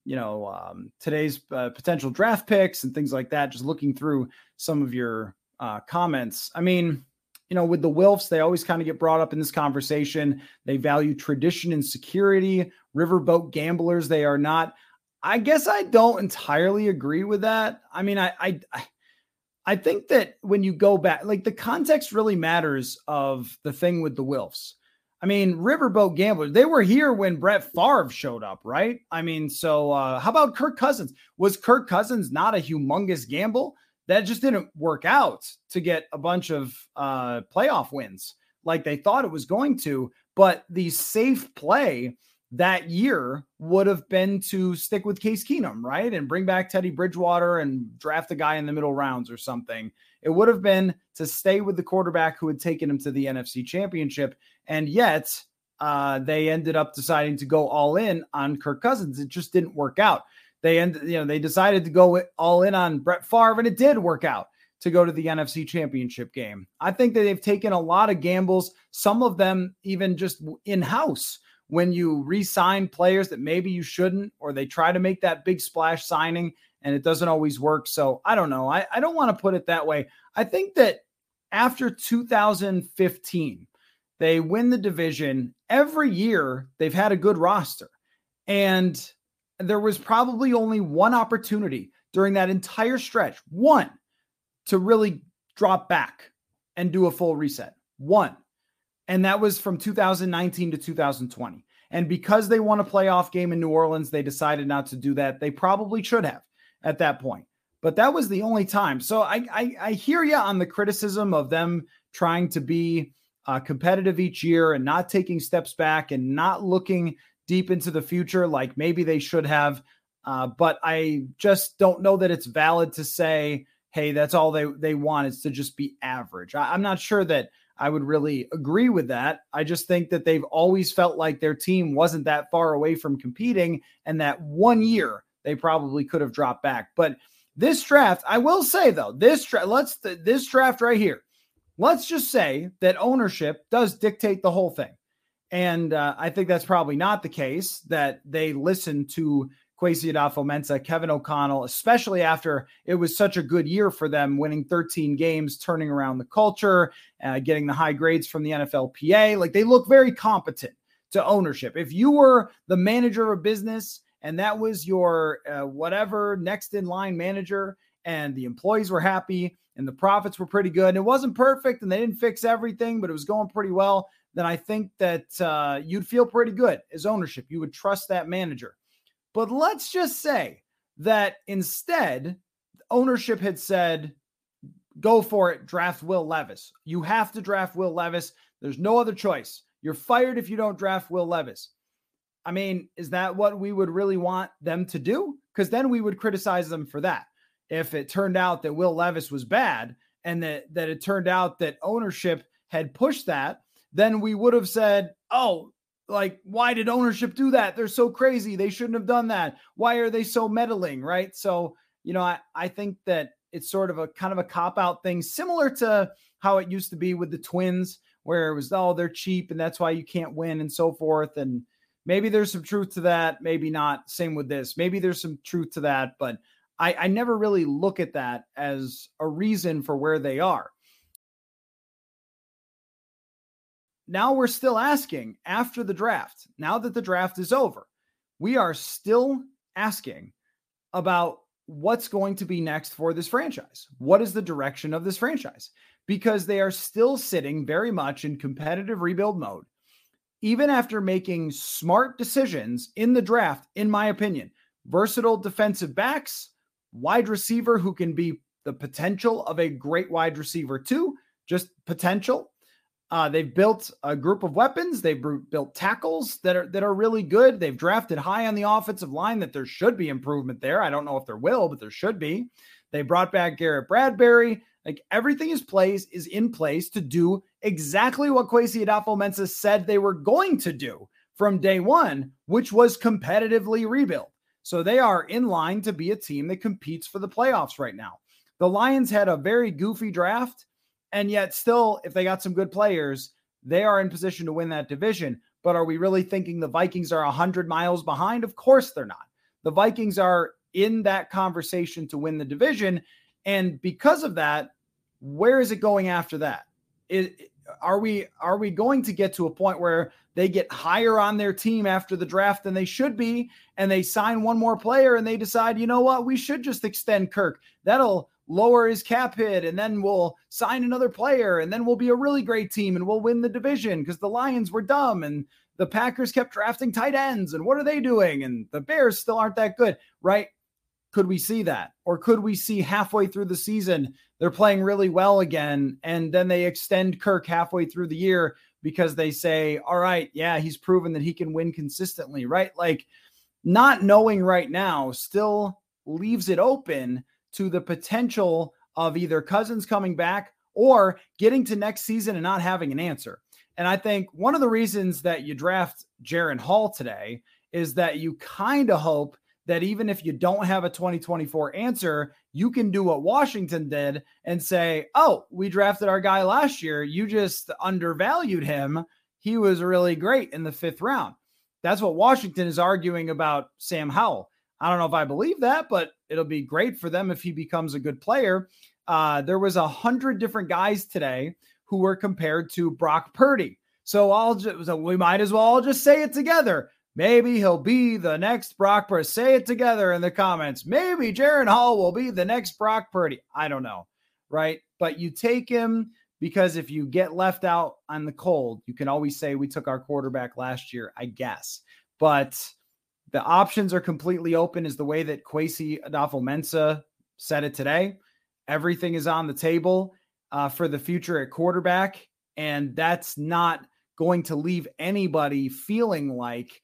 you know, um, today's uh, potential draft picks and things like that. Just looking through some of your uh, comments. I mean, you know, with the Wilfs, they always kind of get brought up in this conversation. They value tradition and security, riverboat gamblers. They are not. I guess I don't entirely agree with that. I mean, I, I, I I think that when you go back, like the context really matters of the thing with the Wilfs. I mean, riverboat gamblers, they were here when Brett Favre showed up, right? I mean, so uh, how about Kirk Cousins? Was Kirk Cousins not a humongous gamble? That just didn't work out to get a bunch of uh, playoff wins like they thought it was going to. But the safe play that year would have been to stick with Case Keenum, right? And bring back Teddy Bridgewater and draft a guy in the middle rounds or something. It would have been to stay with the quarterback who had taken him to the N F C Championship. And yet uh, they ended up deciding to go all in on Kirk Cousins. It just didn't work out. They end, you know, they decided to go all in on Brett Favre, and it did work out to go to the N F C Championship game. I think that they've taken a lot of gambles, some of them even just in-house, when you re-sign players that maybe you shouldn't, or they try to make that big splash signing and it doesn't always work. So I don't know. I, I don't want to put it that way. I think that after two thousand fifteen, they win the division. Every year they've had a good roster. And there was probably only one opportunity during that entire stretch, one, to really drop back and do a full reset. One. And that was from two thousand nineteen to two thousand twenty. And because they won a playoff game in New Orleans, they decided not to do that. They probably should have at that point. But that was the only time. So I I, I hear you on the criticism of them trying to be uh, competitive each year and not taking steps back and not looking deep into the future like maybe they should have. Uh, but I just don't know that it's valid to say, hey, that's all they, they want is to just be average. I, I'm not sure that I would really agree with that. I just think that they've always felt like their team wasn't that far away from competing, and that one year they probably could have dropped back. But this draft, I will say though, this draft, let's this draft right here, let's just say that ownership does dictate the whole thing, and uh, I think that's probably not the case. That they listen to Kwesi Adofo-Mensah, Kevin O'Connell, especially after it was such a good year for them, winning thirteen games, turning around the culture, uh, getting the high grades from the N F L P A. Like, they look very competent to ownership. If you were the manager of a business and that was your uh, whatever next in line manager, and the employees were happy and the profits were pretty good and it wasn't perfect and they didn't fix everything, but it was going pretty well, then I think that uh, you'd feel pretty good as ownership. You would trust that manager. But let's just say that instead, ownership had said, go for it, draft Will Levis. You have to draft Will Levis. There's no other choice. You're fired if you don't draft Will Levis. I mean, is that what we would really want them to do? Because then we would criticize them for that. If it turned out that Will Levis was bad and that, that it turned out that ownership had pushed that, then we would have said, oh, like, why did ownership do that? They're so crazy. They shouldn't have done that. Why are they so meddling? Right. So, you know, I, I think that it's sort of a kind of a cop out thing, similar to how it used to be with the Twins, where it was, oh, they're cheap and that's why you can't win and so forth. And maybe there's some truth to that. Maybe not. Same with this. Maybe there's some truth to that, but I, I never really look at that as a reason for where they are. Now we're still asking after the draft, now that the draft is over, we are still asking about what's going to be next for this franchise. What is the direction of this franchise? Because they are still sitting very much in competitive rebuild mode, even after making smart decisions in the draft, in my opinion. Versatile defensive backs, wide receiver who can be the potential of a great wide receiver too, just potential. Uh, they've built a group of weapons. They've built tackles that are that are really good. They've drafted high on the offensive line. That there should be improvement there. I don't know if there will, but there should be. They brought back Garrett Bradbury. Like, everything is plays is in place to do exactly what Kwesi Adofo-Mensah said they were going to do from day one, which was competitively rebuild. So they are in line to be a team that competes for the playoffs right now. The Lions had a very goofy draft, and yet still, if they got some good players, they are in position to win that division. But are we really thinking the Vikings are one hundred miles behind? Of course they're not. The Vikings are in that conversation to win the division, and because of that, where is it going after that? It, are we are we going to get to a point where they get higher on their team after the draft than they should be, and they sign one more player and they decide, you know what, we should just extend Kirk. That'll lower his cap hit, and then we'll sign another player, and then we'll be a really great team and we'll win the division because the Lions were dumb and the Packers kept drafting tight ends, and what are they doing? And the Bears still aren't that good, right? Could we see that? Or could we see halfway through the season, they're playing really well again, and then they extend Kirk halfway through the year because they say, all right, yeah, he's proven that he can win consistently, right? Like, not knowing right now still leaves it open to the potential of either Cousins coming back or getting to next season and not having an answer. And I think one of the reasons that you draft Jaren Hall today is that you kind of hope that even if you don't have a twenty twenty-four answer, you can do what Washington did and say, oh, we drafted our guy last year. You just undervalued him. He was really great in the fifth round. That's what Washington is arguing about Sam Howell. I don't know if I believe that, but it'll be great for them if he becomes a good player. Uh, there was a hundred different guys today who were compared to Brock Purdy. So I'll just, so we might as well all just say it together. Maybe he'll be the next Brock Purdy. Say it together in the comments. Maybe Jaren Hall will be the next Brock Purdy. I don't know, right? But you take him because if you get left out on the cold, you can always say we took our quarterback last year, I guess. But the options are completely open is the way that Kwesi Adofo-Mensah said it today. Everything is on the table uh, for the future at quarterback, and that's not going to leave anybody feeling like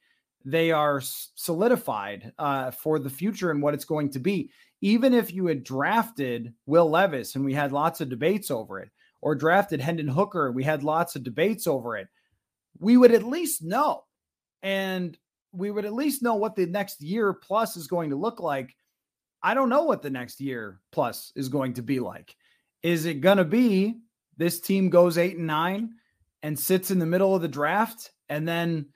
they are solidified uh, for the future and what it's going to be. Even if you had drafted Will Levis and we had lots of debates over it, or drafted Hendon Hooker and we had lots of debates over it, we would at least know. And we would at least know what the next year plus is going to look like. I don't know what the next year plus is going to be like. Is it going to be this team goes eight and nine and sits in the middle of the draft and then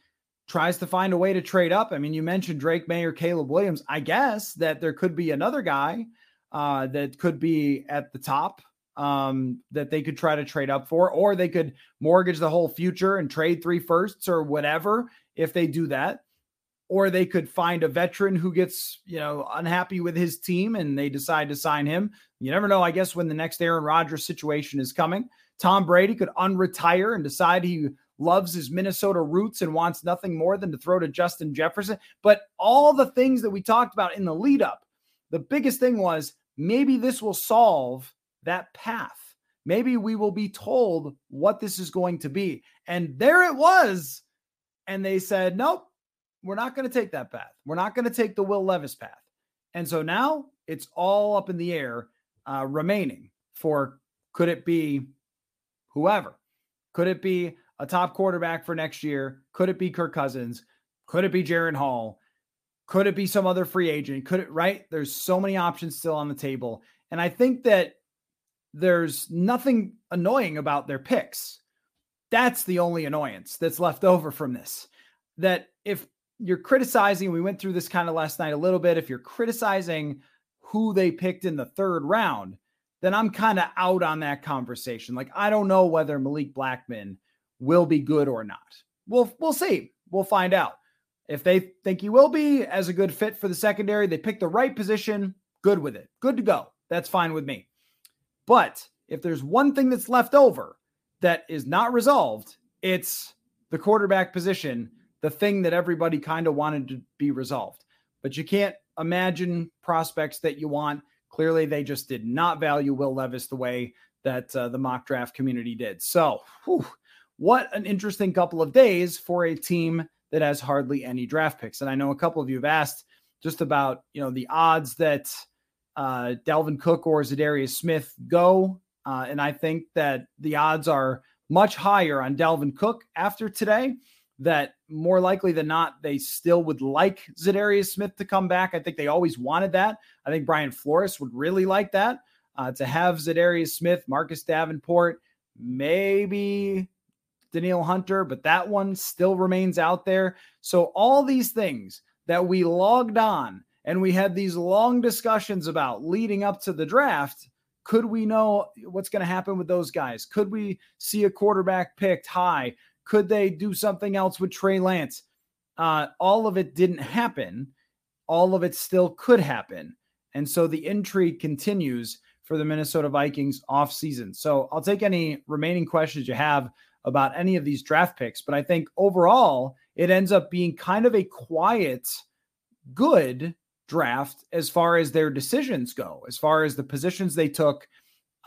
tries to find a way to trade up? I mean, you mentioned Drake May or Caleb Williams. I guess that there could be another guy uh, that could be at the top um, that they could try to trade up for, or they could mortgage the whole future and trade three firsts or whatever if they do that. Or they could find a veteran who gets, you know, unhappy with his team and they decide to sign him. You never know, I guess, when the next Aaron Rodgers situation is coming. Tom Brady could unretire and decide he loves his Minnesota roots and wants nothing more than to throw to Justin Jefferson. But all the things that we talked about in the lead up, the biggest thing was maybe this will solve that path. Maybe we will be told what this is going to be. And there it was. And they said, nope, we're not going to take that path. We're not going to take the Will Levis path. And so now it's all up in the air uh, remaining for, could it be whoever? Could it be a top quarterback for next year? Could it be Kirk Cousins? Could it be Jaren Hall? Could it be some other free agent? Could it, right? There's so many options still on the table. And I think that there's nothing annoying about their picks. That's the only annoyance that's left over from this. That if you're criticizing, we went through this kind of last night a little bit. If you're criticizing who they picked in the third round, then I'm kind of out on that conversation. Like, I don't know whether Malik Blackman will be good or not. We'll, we'll see. We'll find out. If they think he will be as a good fit for the secondary, they pick the right position, good with it. Good to go. That's fine with me. But if there's one thing that's left over that is not resolved, it's the quarterback position, the thing that everybody kind of wanted to be resolved. But you can't imagine prospects that you want. Clearly, they just did not value Will Levis the way that uh, the mock draft community did. So, whew, what an interesting couple of days for a team that has hardly any draft picks. And I know a couple of you have asked just about, you know, the odds that uh, Dalvin Cook or Zadarius Smith go. Uh, and I think that the odds are much higher on Dalvin Cook after today, that more likely than not, they still would like Zadarius Smith to come back. I think they always wanted that. I think Brian Flores would really like that, uh, to have Zadarius Smith, Marcus Davenport, maybe Daniil Hunter, but that one still remains out there. So all these things that we logged on and we had these long discussions about leading up to the draft, could we know what's going to happen with those guys? Could we see a quarterback picked high? Could they do something else with Trey Lance? Uh, all of it didn't happen. All of it still could happen. And so the intrigue continues for the Minnesota Vikings offseason. So I'll take any remaining questions you have about any of these draft picks. But I think overall, it ends up being kind of a quiet, good draft as far as their decisions go, as far as the positions they took.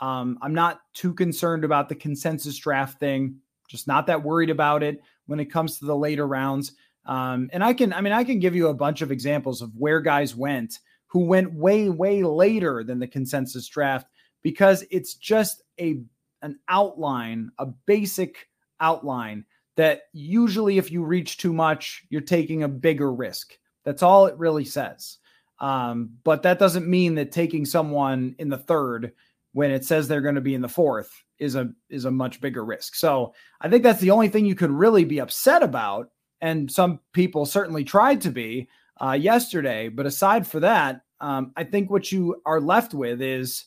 Um, I'm not too concerned about the consensus draft thing. Just not that worried about it when it comes to the later rounds. Um, and I can, I mean, I can give you a bunch of examples of where guys went who went way, way later than the consensus draft, because it's just a, an outline, a basic outline that usually if you reach too much, you're taking a bigger risk. That's all it really says. Um, but that doesn't mean that taking someone in the third when it says they're going to be in the fourth is a, is a much bigger risk. So I think that's the only thing you could really be upset about. And some people certainly tried to be uh, yesterday, but aside for that, um, I think what you are left with is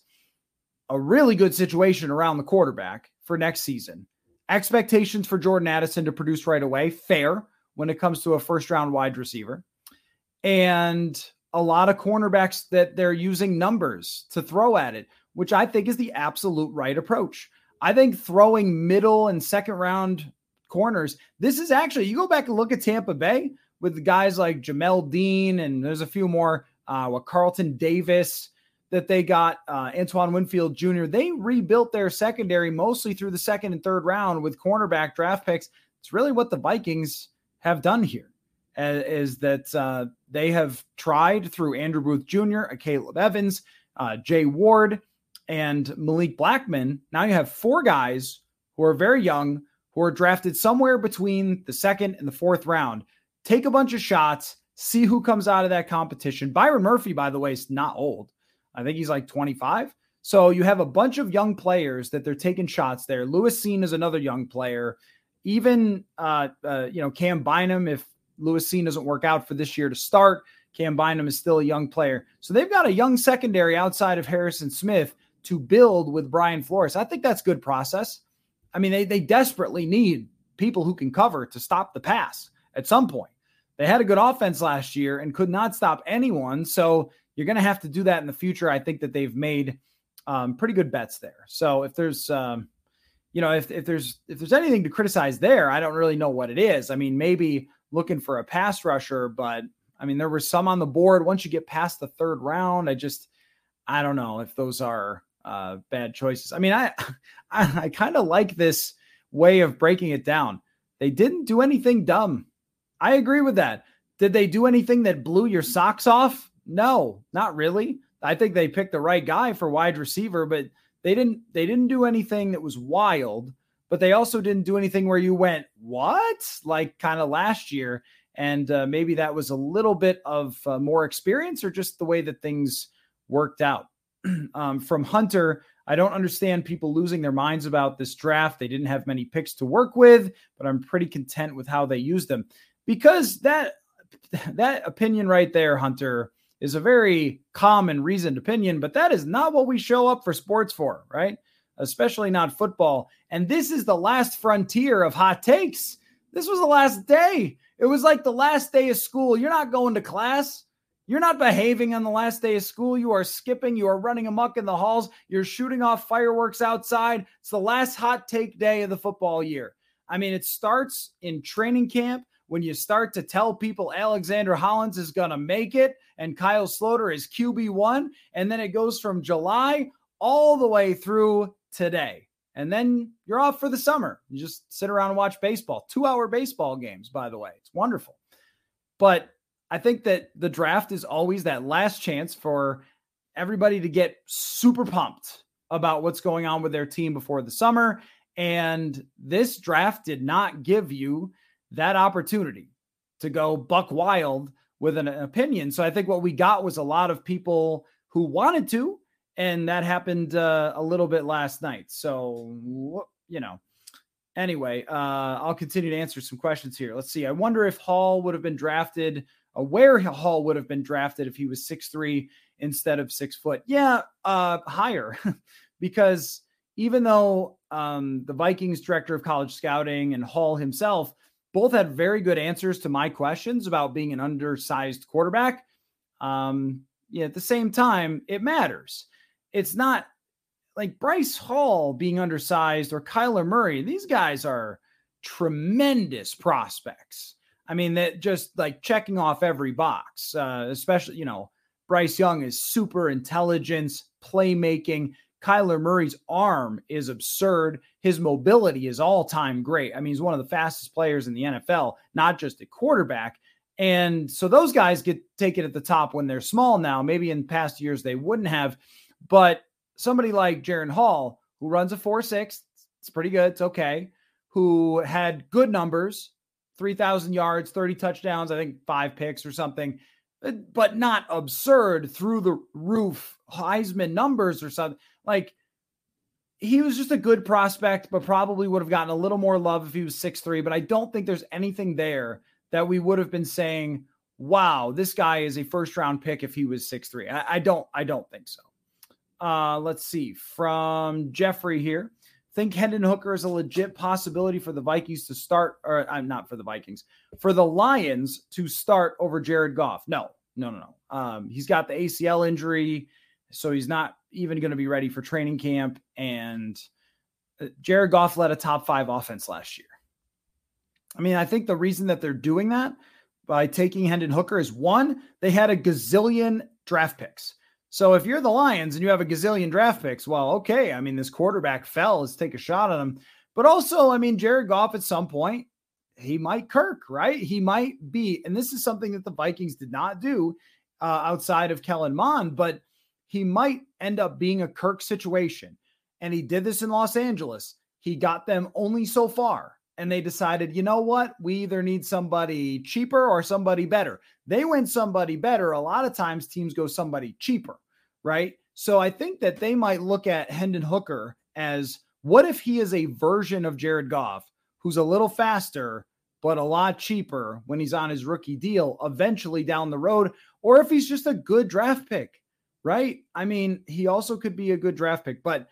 a really good situation around the quarterback for next season. Expectations for Jordan Addison to produce right away, fair when it comes to a first round wide receiver, and a lot of cornerbacks that they're using numbers to throw at it, which I think is the absolute right approach. I think throwing middle and second round corners, this is actually, you go back and look at Tampa Bay with guys like Jamel Dean, and there's a few more, uh, what Carlton Davis that they got, uh, Antoine Winfield Junior They rebuilt their secondary mostly through the second and third round with cornerback draft picks. It's really what the Vikings have done here, is that uh, they have tried through Andrew Booth Junior, a Caleb Evans, uh, Jay Ward, and Malik Blackman. Now you have four guys who are very young, who are drafted somewhere between the second and the fourth round. Take a bunch of shots, see who comes out of that competition. Byron Murphy, by the way, is not old. I think he's like twenty-five. So you have a bunch of young players that they're taking shots there. Lewis Cine is another young player. Even, uh, uh, you know, Cam Bynum, if Lewis Cine doesn't work out for this year to start, Cam Bynum is still a young player. So they've got a young secondary outside of Harrison Smith to build with Brian Flores. I think that's good process. I mean, they they desperately need people who can cover to stop the pass at some point. They had a good offense last year and could not stop anyone. So you're going to have to do that in the future. I think that they've made um, pretty good bets there. So if there's, um, you know, if, if there's, if there's anything to criticize there, I don't really know what it is. I mean, maybe looking for a pass rusher, but I mean, there were some on the board. Once you get past the third round, I just, I don't know if those are Uh, bad choices. I mean, I, I, I kind of like this way of breaking it down. They didn't do anything dumb. I agree with that. Did they do anything that blew your socks off? No, not really. I think they picked the right guy for wide receiver, but they didn't, they didn't do anything that was wild, but they also didn't do anything where you went, what? Like kind of last year. And uh, maybe that was a little bit of uh, more experience or just the way that things worked out. Um, from Hunter, I don't understand people losing their minds about this draft. They didn't have many picks to work with, but I'm pretty content with how they used them, because that, that opinion right there, Hunter, is a very common reasoned opinion, but that is not what we show up for sports for, right? Especially not football. And this is the last frontier of hot takes. This was the last day. It was like the last day of school. You're not going to class. You're not behaving on the last day of school. You are skipping. You are running amok in the halls. You're shooting off fireworks outside. It's the last hot take day of the football year. I mean, it starts in training camp when you start to tell people Alexander Hollins is going to make it and Kyle Sloter is Q B one. And then it goes from July all the way through today. and then you're off for the summer. You just sit around and watch baseball, two-hour baseball games, by the way. It's wonderful. But I think that the draft is always that last chance for everybody to get super pumped about what's going on with their team before the summer. And this draft did not give you that opportunity to go buck wild with an opinion. So I think what we got was a lot of people who wanted to, and that happened uh, a little bit last night. So, you know, anyway, uh, I'll continue to answer some questions here. Let's see. I wonder if Hall would have been drafted, uh, where Hall would have been drafted if he was six three instead of six foot. Yeah. Uh, higher because even though um, the Vikings director of college scouting and Hall himself both had very good answers to my questions about being an undersized quarterback. Um, yeah, at the same time, it matters. It's not like Bryce Hall being undersized or Kyler Murray. These guys are tremendous prospects. I mean, that just like checking off every box, uh, especially, you know, Bryce Young is super intelligence, playmaking. Kyler Murray's arm is absurd. His mobility is all-time great. I mean, he's one of the fastest players in the N F L, not just a quarterback. And so those guys get taken at the top when they're small now. Maybe in past years they wouldn't have. But somebody like Jaren Hall, who runs a four six, it's pretty good, it's okay, who had good numbers, three thousand yards, thirty touchdowns, I think five picks or something, but not absurd through the roof Heisman numbers or something. Like, he was just a good prospect, but probably would have gotten a little more love if he was six three. But I don't think there's anything there that we would have been saying, wow, this guy is a first round pick if he was six three. I, I don't, I don't think so. Uh, let's see from Jeffrey here. Think Hendon Hooker is a legit possibility for the Vikings to start, or I'm not for the Vikings, for the Lions to start over Jared Goff. No, no, no, no. Um, he's got the A C L injury, so he's not even going to be ready for training camp. And Jared Goff led a top five offense last year. I mean, I think the reason that they're doing that by taking Hendon Hooker is, one, they had a gazillion draft picks. So if you're the Lions and you have a gazillion draft picks, well, okay. I mean, this quarterback fell. Let's take a shot at him. But also, I mean, Jared Goff at some point, he might Kirk, right? He might be, and this is something that the Vikings did not do uh, outside of Kellen Mond, but he might end up being a Kirk situation. And he did this in Los Angeles. He got them only so far. And they decided, you know what? We either need somebody cheaper or somebody better. They went somebody better. A lot of times teams go somebody cheaper, right? So I think that they might look at Hendon Hooker as, what if he is a version of Jared Goff, who's a little faster, but a lot cheaper when he's on his rookie deal eventually down the road, or if he's just a good draft pick, right? I mean, he also could be a good draft pick, but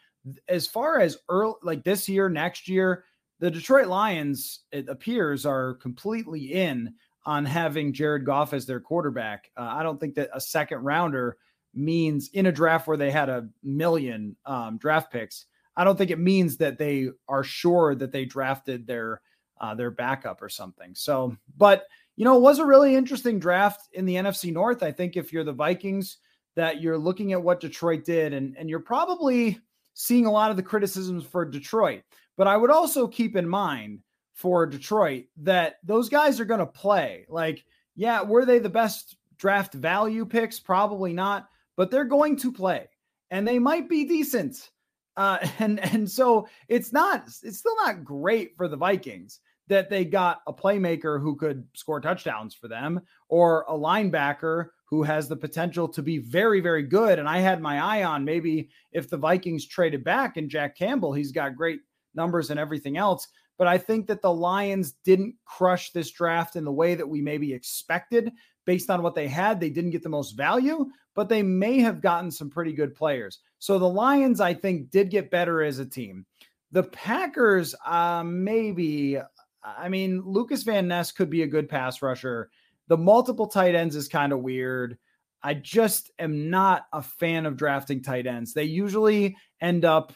as far as early, like this year, next year, the Detroit Lions, it appears, are completely in on having Jared Goff as their quarterback. Uh, I don't think that a second rounder means in a draft where they had a million um, draft picks. I don't think it means that they are sure that they drafted their, uh, their backup or something. So, but you know, it was a really interesting draft in the N F C North. I think if you're the Vikings, that you're looking at what Detroit did, and, and you're probably seeing a lot of the criticisms for Detroit. But I would also keep in mind for Detroit that those guys are going to play. Like, yeah, were they the best draft value picks? Probably not, but they're going to play and they might be decent. Uh, and, and so it's not, it's still not great for the Vikings that they got a playmaker who could score touchdowns for them or a linebacker who has the potential to be very, very good. And I had my eye on maybe if the Vikings traded back and Jack Campbell, he's got great numbers and everything else. But I think that the Lions didn't crush this draft in the way that we maybe expected based on what they had. They didn't get the most value, but they may have gotten some pretty good players. So the Lions, I think, did get better as a team. The Packers, uh, maybe, I mean, Lucas Van Ness could be a good pass rusher. The multiple tight ends is kind of weird. I just am not a fan of drafting tight ends. They usually end up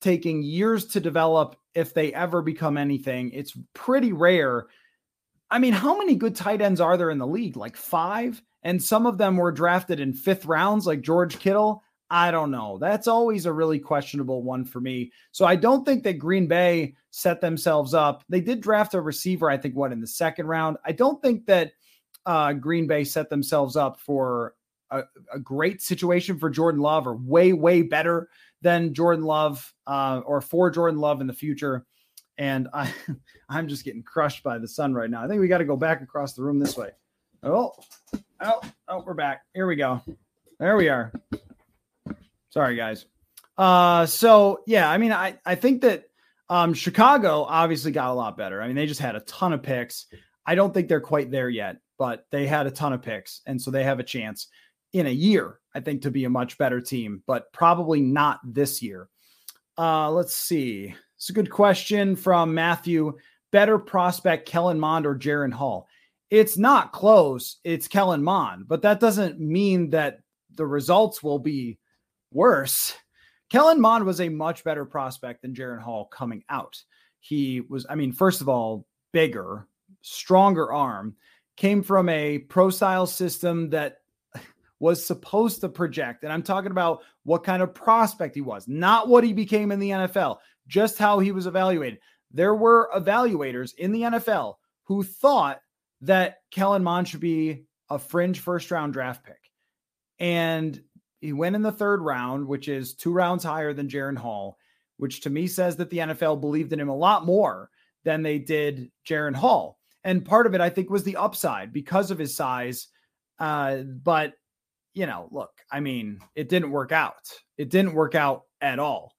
taking years to develop if they ever become anything. It's pretty rare. I mean, how many good tight ends are there in the league? Like five? And some of them were drafted in fifth rounds, like George Kittle. I don't know. That's always a really questionable one for me. So I don't think that Green Bay set themselves up. They did draft a receiver, I think, what, in the second round. I don't think that uh, Green Bay set themselves up for a, a great situation for Jordan Love, or way, way better than Jordan Love uh, or for Jordan Love in the future. And I, I'm just getting crushed by the sun right now. I think we got to go back across the room this way. Oh, oh, oh, we're back. Here we go. There we are. Sorry, guys. Uh, so, yeah, I mean, I, I think that um, Chicago obviously got a lot better. I mean, they just had a ton of picks. I don't think they're quite there yet, but they had a ton of picks. And so they have a chance in a year, I think, to be a much better team, but probably not this year. Uh, let's see. It's a good question from Matthew. Better prospect, Kellen Mond or Jaren Hall? It's not close. It's Kellen Mond, but that doesn't mean that the results will be worse. Kellen Mond was a much better prospect than Jaren Hall coming out. He was, I mean, first of all, bigger, stronger arm, came from a pro style system that was supposed to project. And I'm talking about what kind of prospect he was, not what he became in the N F L, just how he was evaluated. There were evaluators in the N F L who thought that Kellen Mond should be a fringe first round draft pick. And he went in the third round, which is two rounds higher than Jaren Hall, which to me says that the N F L believed in him a lot more than they did Jaren Hall. And part of it, I think, was the upside because of his size. Uh, but, you know, look, I mean, it didn't work out. It didn't work out at all.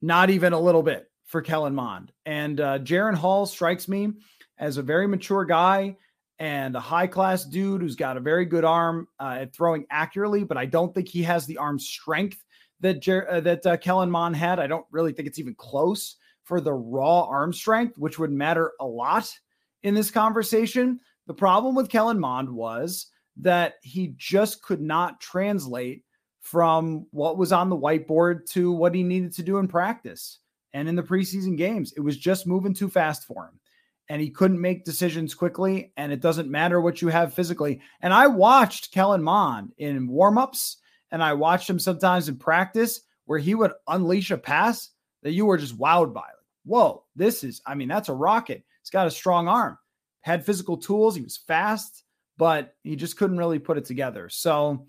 Not even a little bit for Kellen Mond. And uh, Jaren Hall strikes me as a very mature guy and a high-class dude who's got a very good arm uh, at throwing accurately, but I don't think he has the arm strength that Jer- uh, that uh, Kellen Mond had. I don't really think it's even close for the raw arm strength, which would matter a lot in this conversation. The problem with Kellen Mond was that he just could not translate from what was on the whiteboard to what he needed to do in practice and in the preseason games. It was just moving too fast for him. And he couldn't make decisions quickly, and it doesn't matter what you have physically. And I watched Kellen Mond in warmups, and I watched him sometimes in practice where he would unleash a pass that you were just wowed by. Like, whoa, this is, I mean, that's a rocket. He's got a strong arm, had physical tools. He was fast, but he just couldn't really put it together. So,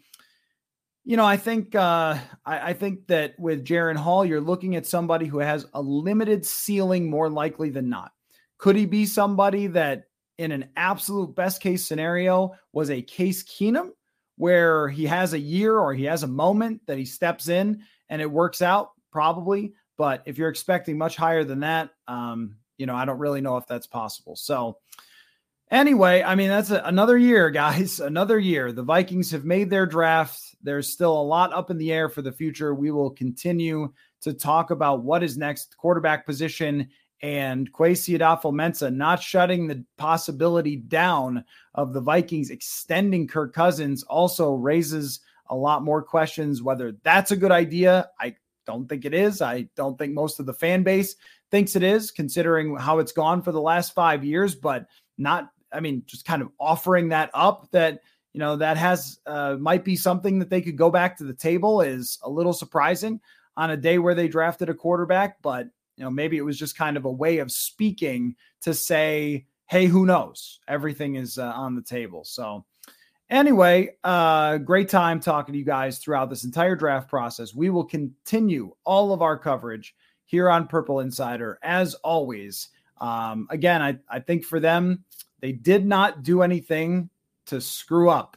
you know, I think, uh, I, I think that with Jaren Hall, you're looking at somebody who has a limited ceiling more likely than not. Could he be somebody that in an absolute best case scenario was a Case Keenum, where he has a year or he has a moment that he steps in and it works out? Probably. But if you're expecting much higher than that, um, you know, I don't really know if that's possible. So anyway, I mean, that's a, another year, guys, another year. The Vikings have made their draft. There's still a lot up in the air for the future. We will continue to talk about what is next, quarterback position, and Kwesi Adofo-Mensah not shutting the possibility down of the Vikings extending Kirk Cousins also raises a lot more questions, whether that's a good idea. I don't think it is. I don't think most of the fan base thinks it is, considering how it's gone for the last five years, but not, I mean, just kind of offering that up that, you know, that has uh, might be something that they could go back to the table is a little surprising on a day where they drafted a quarterback, but you know, maybe it was just kind of a way of speaking to say, hey, who knows? Everything is uh, on the table. So anyway, uh, great time talking to you guys throughout this entire draft process. We will continue all of our coverage here on Purple Insider, as always. Um, again, I, I think for them, they did not do anything to screw up.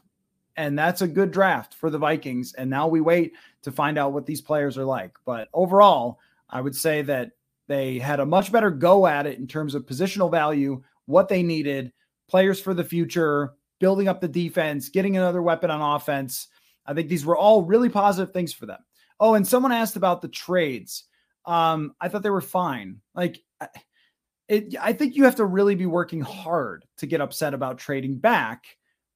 And that's a good draft for the Vikings. And now we wait to find out what these players are like. But overall, I would say that they had a much better go at it in terms of positional value, what they needed, players for the future, building up the defense, getting another weapon on offense. I think these were all really positive things for them. Oh, and someone asked about the trades. Um, I thought they were fine. Like, it, I think you have to really be working hard to get upset about trading back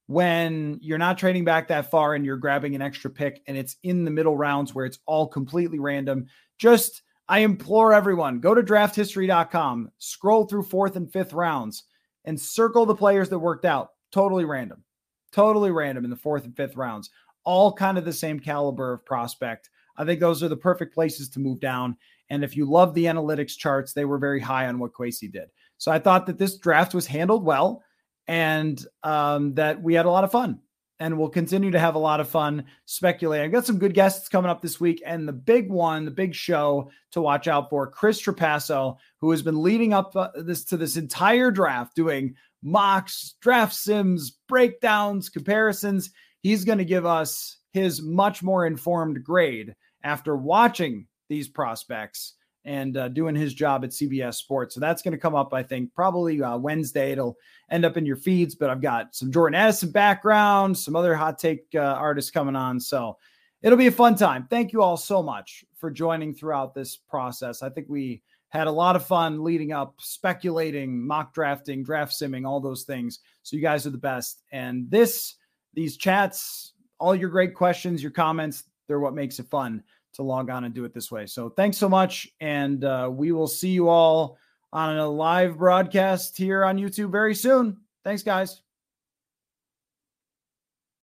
when you're not trading back that far and you're grabbing an extra pick and it's in the middle rounds where it's all completely random. Just, I implore everyone, go to draft history dot com, scroll through fourth and fifth rounds, and circle the players that worked out. Totally random. Totally random in the fourth and fifth rounds. All kind of the same caliber of prospect. I think those are the perfect places to move down. And if you love the analytics charts, they were very high on what Kwesi did. So I thought that this draft was handled well and um, that we had a lot of fun and we'll continue to have a lot of fun speculating. I've got some good guests coming up this week, and the big one, the big show to watch out for, Chris Trapasso, who has been leading up uh, this to this entire draft, doing mocks, draft sims, breakdowns, comparisons. He's going to give us his much more informed grade after watching these prospects and uh, doing his job at C B S Sports. So that's going to come up, I think, probably uh, Wednesday. It'll end up in your feeds, but I've got some Jordan Addison background, some other hot take uh, artists coming on. So it'll be a fun time. Thank you all so much for joining throughout this process. I think we had a lot of fun leading up, speculating, mock drafting, draft simming, all those things. So you guys are the best. And this, these chats, all your great questions, your comments, they're what makes it fun to log on and do it this way. So thanks so much. And uh, we will see you all on a live broadcast here on YouTube very soon. Thanks, guys.